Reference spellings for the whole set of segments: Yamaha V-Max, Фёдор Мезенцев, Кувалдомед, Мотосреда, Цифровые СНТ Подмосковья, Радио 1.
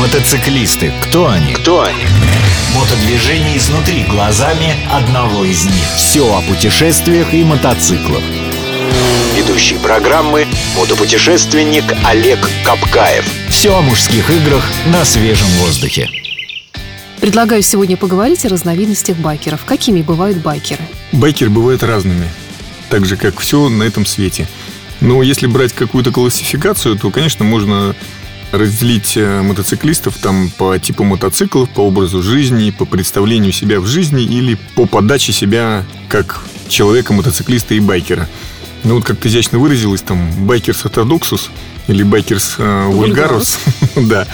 Мотоциклисты. Кто они? Кто они? Мотодвижение изнутри глазами одного из них. Все о путешествиях и мотоциклах. Ведущий программы — мотопутешественник Олег Капкаев. Все о мужских играх на свежем воздухе. Предлагаю сегодня поговорить о разновидностях байкеров. Какими бывают байкеры? Байкеры бывают разными, так же, как все на этом свете. Но если брать какую-то классификацию, то, конечно, можно разделить мотоциклистов там по типу мотоциклов, по образу жизни, по представлению себя в жизни или по подаче себя как человека, мотоциклиста и байкера. Ну вот как ты изящно выразилась, там байкерс ортодоксус или байкерс вульгарус. Да.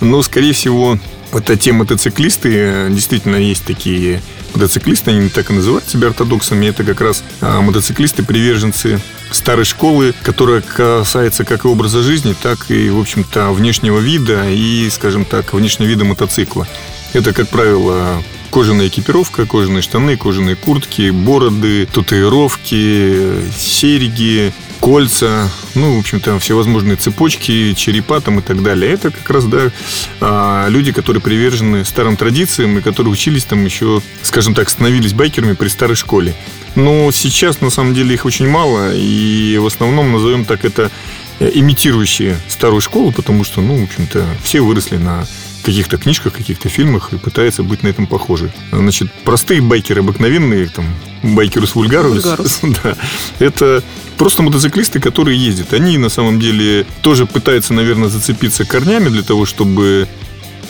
Но, скорее всего, вот те мотоциклисты, действительно есть такие мотоциклисты, они так и называют себя ортодоксами. Это как раз мотоциклисты-приверженцы старой школы, которая касается как и образа жизни, так и, в общем-то, внешнего вида и, скажем так, внешнего вида мотоцикла. Это, как правило, кожаная экипировка, кожаные штаны, кожаные куртки, бороды, татуировки, серьги, кольца, ну, в общем-то, всевозможные цепочки, черепа там и так далее. Это как раз, да, люди, которые привержены старым традициям и которые учились там еще, скажем так, становились байкерами при старой школе. Но сейчас, на самом деле, их очень мало, и в основном, назовем так, это имитирующие старую школу, потому что, ну, в общем-то, все выросли на каких-то книжках, каких-то фильмах и пытается быть на этом похожи. Значит, простые байкеры, обыкновенные, там, байкерус вульгарус, да, это просто мотоциклисты, которые ездят. Они, на самом деле, тоже пытаются, наверное, зацепиться корнями для того, чтобы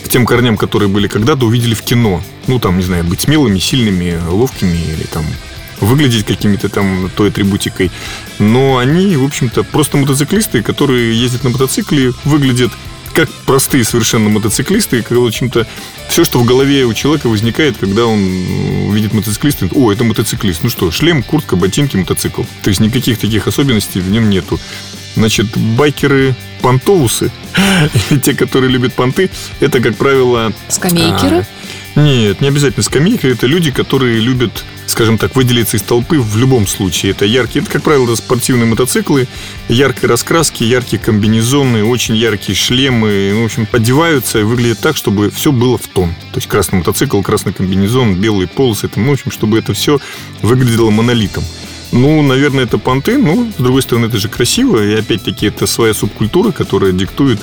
к тем корням, которые были когда-то, увидели в кино. Ну, там, не знаю, быть смелыми, сильными, ловкими или там выглядеть какими-то там той атрибутикой. Но они, в общем-то, просто мотоциклисты, которые ездят на мотоцикле, выглядят как простые совершенно мотоциклисты, как, в общем-то, все, что в голове у человека возникает, когда он видит мотоциклиста. О, это мотоциклист. Ну что, шлем, куртка, ботинки, мотоцикл. То есть никаких таких особенностей в нем нету. Значит, байкеры-понтоусы, те, которые любят понты, это, как правило... Скамейкеры? Нет, не обязательно скамейкеры. Это люди, которые любят, скажем так, выделиться из толпы в любом случае. Это яркие, это, как правило, спортивные мотоциклы, яркие раскраски, яркие комбинезоны, очень яркие шлемы. Ну, в общем, одеваются и выглядят так, чтобы все было в тон. То есть красный мотоцикл, красный комбинезон, белые полосы. Ну, в общем, чтобы это все выглядело монолитом. Ну, наверное, это понты, но, с другой стороны, это же красиво. И, опять-таки, это своя субкультура, которая диктует,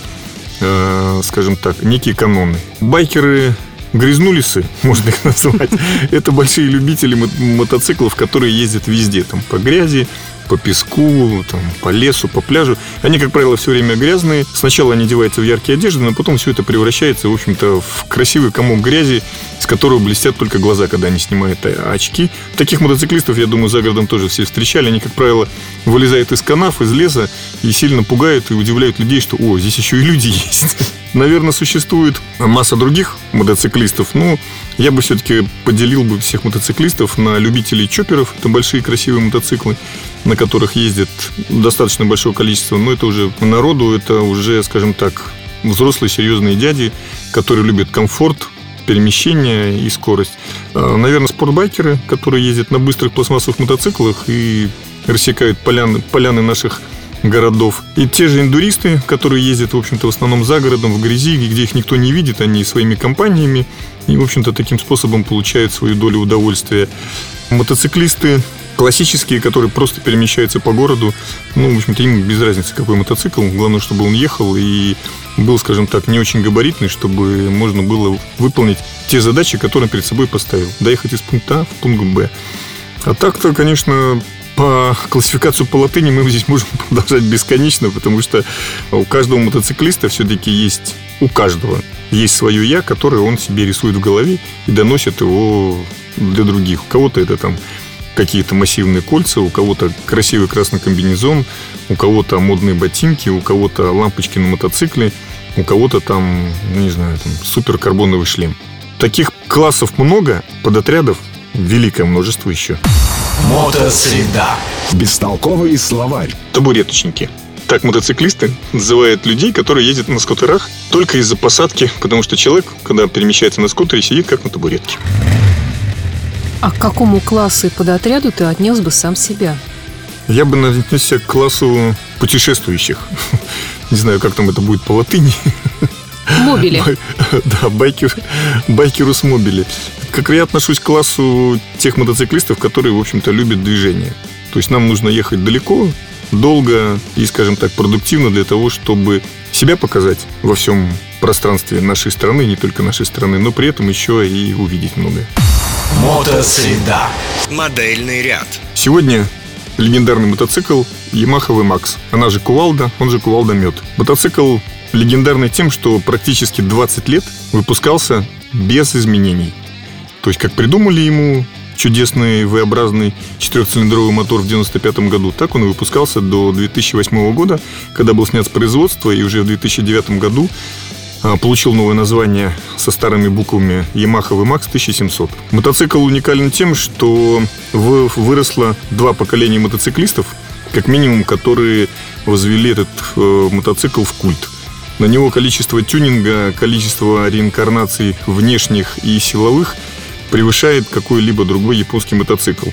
скажем так, некие каноны. Байкеры... Грязнулисы, можно их назвать. Это большие любители мотоциклов, которые ездят везде, там, по грязи, по песку, там, по лесу, по пляжу. Они, как правило, все время грязные. Сначала они одеваются в яркие одежды, но потом все это превращается, в общем-то, в красивый комок грязи, с которого блестят только глаза, когда они снимают очки. Таких мотоциклистов, я думаю, за городом тоже все встречали. Они, как правило, вылезают из канав, из леса и сильно пугают и удивляют людей, что, о, здесь еще и люди есть. Наверное, существует масса других мотоциклистов. Ну, я бы все-таки поделил бы всех мотоциклистов на любителей чопперов. Это большие красивые мотоциклы, на которых ездит достаточно большое количество. Но это уже народу, это уже, скажем так, взрослые серьезные дяди, которые любят комфорт, перемещение и скорость. Наверное, спортбайкеры, которые ездят на быстрых пластмассовых мотоциклах и рассекают поляны наших городов. И те же эндуристы, которые ездят, в общем-то, в основном за городом, в грязи, где их никто не видит, они своими компаниями и, в общем-то, таким способом получают свою долю удовольствия. Мотоциклисты классические, которые просто перемещаются по городу, ну, в общем-то, им без разницы, какой мотоцикл, главное, чтобы он ехал и был, скажем так, не очень габаритный, чтобы можно было выполнить те задачи, которые он перед собой поставил, доехать из пункта А в пункт Б. А так-то, конечно... По классификацию по латыни мы здесь можем продолжать бесконечно, потому что у каждого мотоциклиста все-таки есть, у каждого есть свое «я», которое он себе рисует в голове и доносит его для других. У кого-то это там какие-то массивные кольца, у кого-то красивый красный комбинезон, у кого-то модные ботинки, у кого-то лампочки на мотоцикле, у кого-то там, ну, не знаю, там, суперкарбоновый шлем. Таких классов много, подотрядов великое множество еще. Мотосреда. Бестолковый словарь. Табуреточники. Так мотоциклисты называют людей, которые ездят на скутерах только из-за посадки, потому что человек, когда перемещается на скутере, сидит как на табуретке. А к какому классу и подотряду ты отнес бы сам себя? Я бы отнесся к классу путешествующих. Не знаю, как там это будет по латыни. мобили. Да, байкеру с мобили. Как я отношусь к классу тех мотоциклистов, которые, в общем-то, любят движение. То есть нам нужно ехать далеко, долго и, скажем так, продуктивно для того, чтобы себя показать во всем пространстве нашей страны, не только нашей страны, но при этом еще и увидеть многое. Мотосреда. Модельный ряд. Сегодня легендарный мотоцикл Yamaha V-Max. Она же Кувалда, он же Кувалдомед. Мотоцикл легендарный тем, что практически 20 лет выпускался без изменений. То есть как придумали ему чудесный V-образный четырехцилиндровый мотор в 1995 году, так он и выпускался до 2008 года, когда был снят с производства, и уже в 2009 году получил новое название со старыми буквами Yamaha V-Max 1700. Мотоцикл уникален тем, что выросло два поколения мотоциклистов, как минимум, которые возвели этот мотоцикл в культ. На него количество тюнинга, количество реинкарнаций внешних и силовых превышает какой-либо другой японский мотоцикл.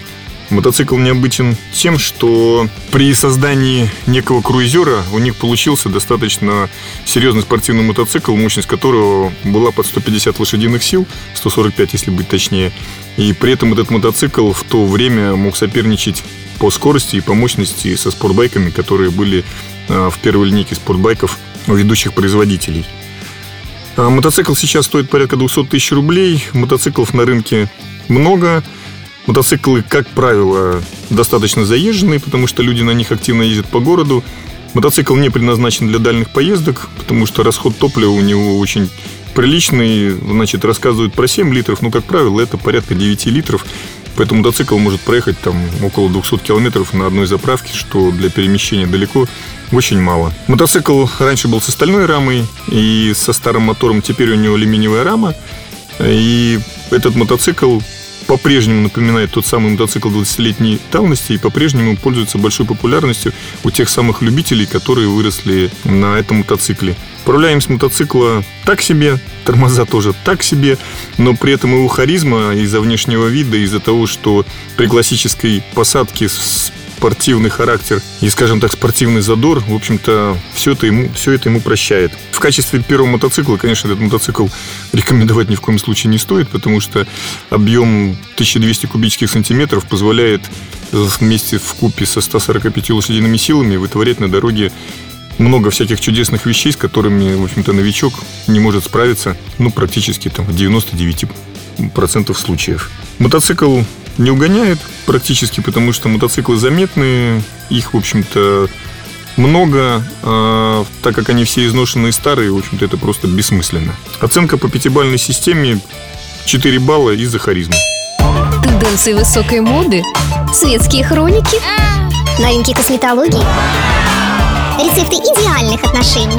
Мотоцикл необычен тем, что при создании некого круизера у них получился достаточно серьезный спортивный мотоцикл, мощность которого была под 150 лошадиных сил, 145, если быть точнее. И при этом этот мотоцикл в то время мог соперничать по скорости и по мощности со спортбайками, которые были в первой линейке спортбайков у ведущих производителей. Мотоцикл сейчас стоит порядка 200 тысяч рублей. Мотоциклов на рынке много. Мотоциклы, как правило, достаточно заезженные, потому что люди на них активно ездят по городу. Мотоцикл не предназначен для дальних поездок, потому что расход топлива у него очень приличный. Значит, рассказывают про 7 литров, но, как правило, это порядка 9 литров. Поэтому мотоцикл может проехать там около 200 километров на одной заправке, что для перемещения далеко очень мало. Мотоцикл раньше был с стальной рамой и со старым мотором. Теперь у него алюминиевая рама. И этот мотоцикл по-прежнему напоминает тот самый мотоцикл 20-летней давности и по-прежнему пользуется большой популярностью у тех самых любителей, которые выросли на этом мотоцикле. Управляем с мотоцикла так себе, тормоза тоже так себе, но при этом его харизма из-за внешнего вида, из-за того, что при классической посадке спортивный характер и, скажем так, спортивный задор, в общем-то, все это ему прощает. В качестве первого мотоцикла, конечно, этот мотоцикл рекомендовать ни в коем случае не стоит, потому что объем 1200 кубических сантиметров позволяет вместе вкупе со 145 лошадиными силами вытворять на дороге много всяких чудесных вещей, с которыми, в общем-то, новичок не может справиться, ну, практически там в 99% случаев. Мотоцикл не угоняет практически, потому что мотоциклы заметные, их, в общем-то, много, а так как они все изношенные и старые, в общем-то, это просто бессмысленно. Оценка по пятибалльной системе 4 балла из-за харизмы. Тенденции высокой моды, светские хроники, новинки косметологии, рецепты идеальных отношений.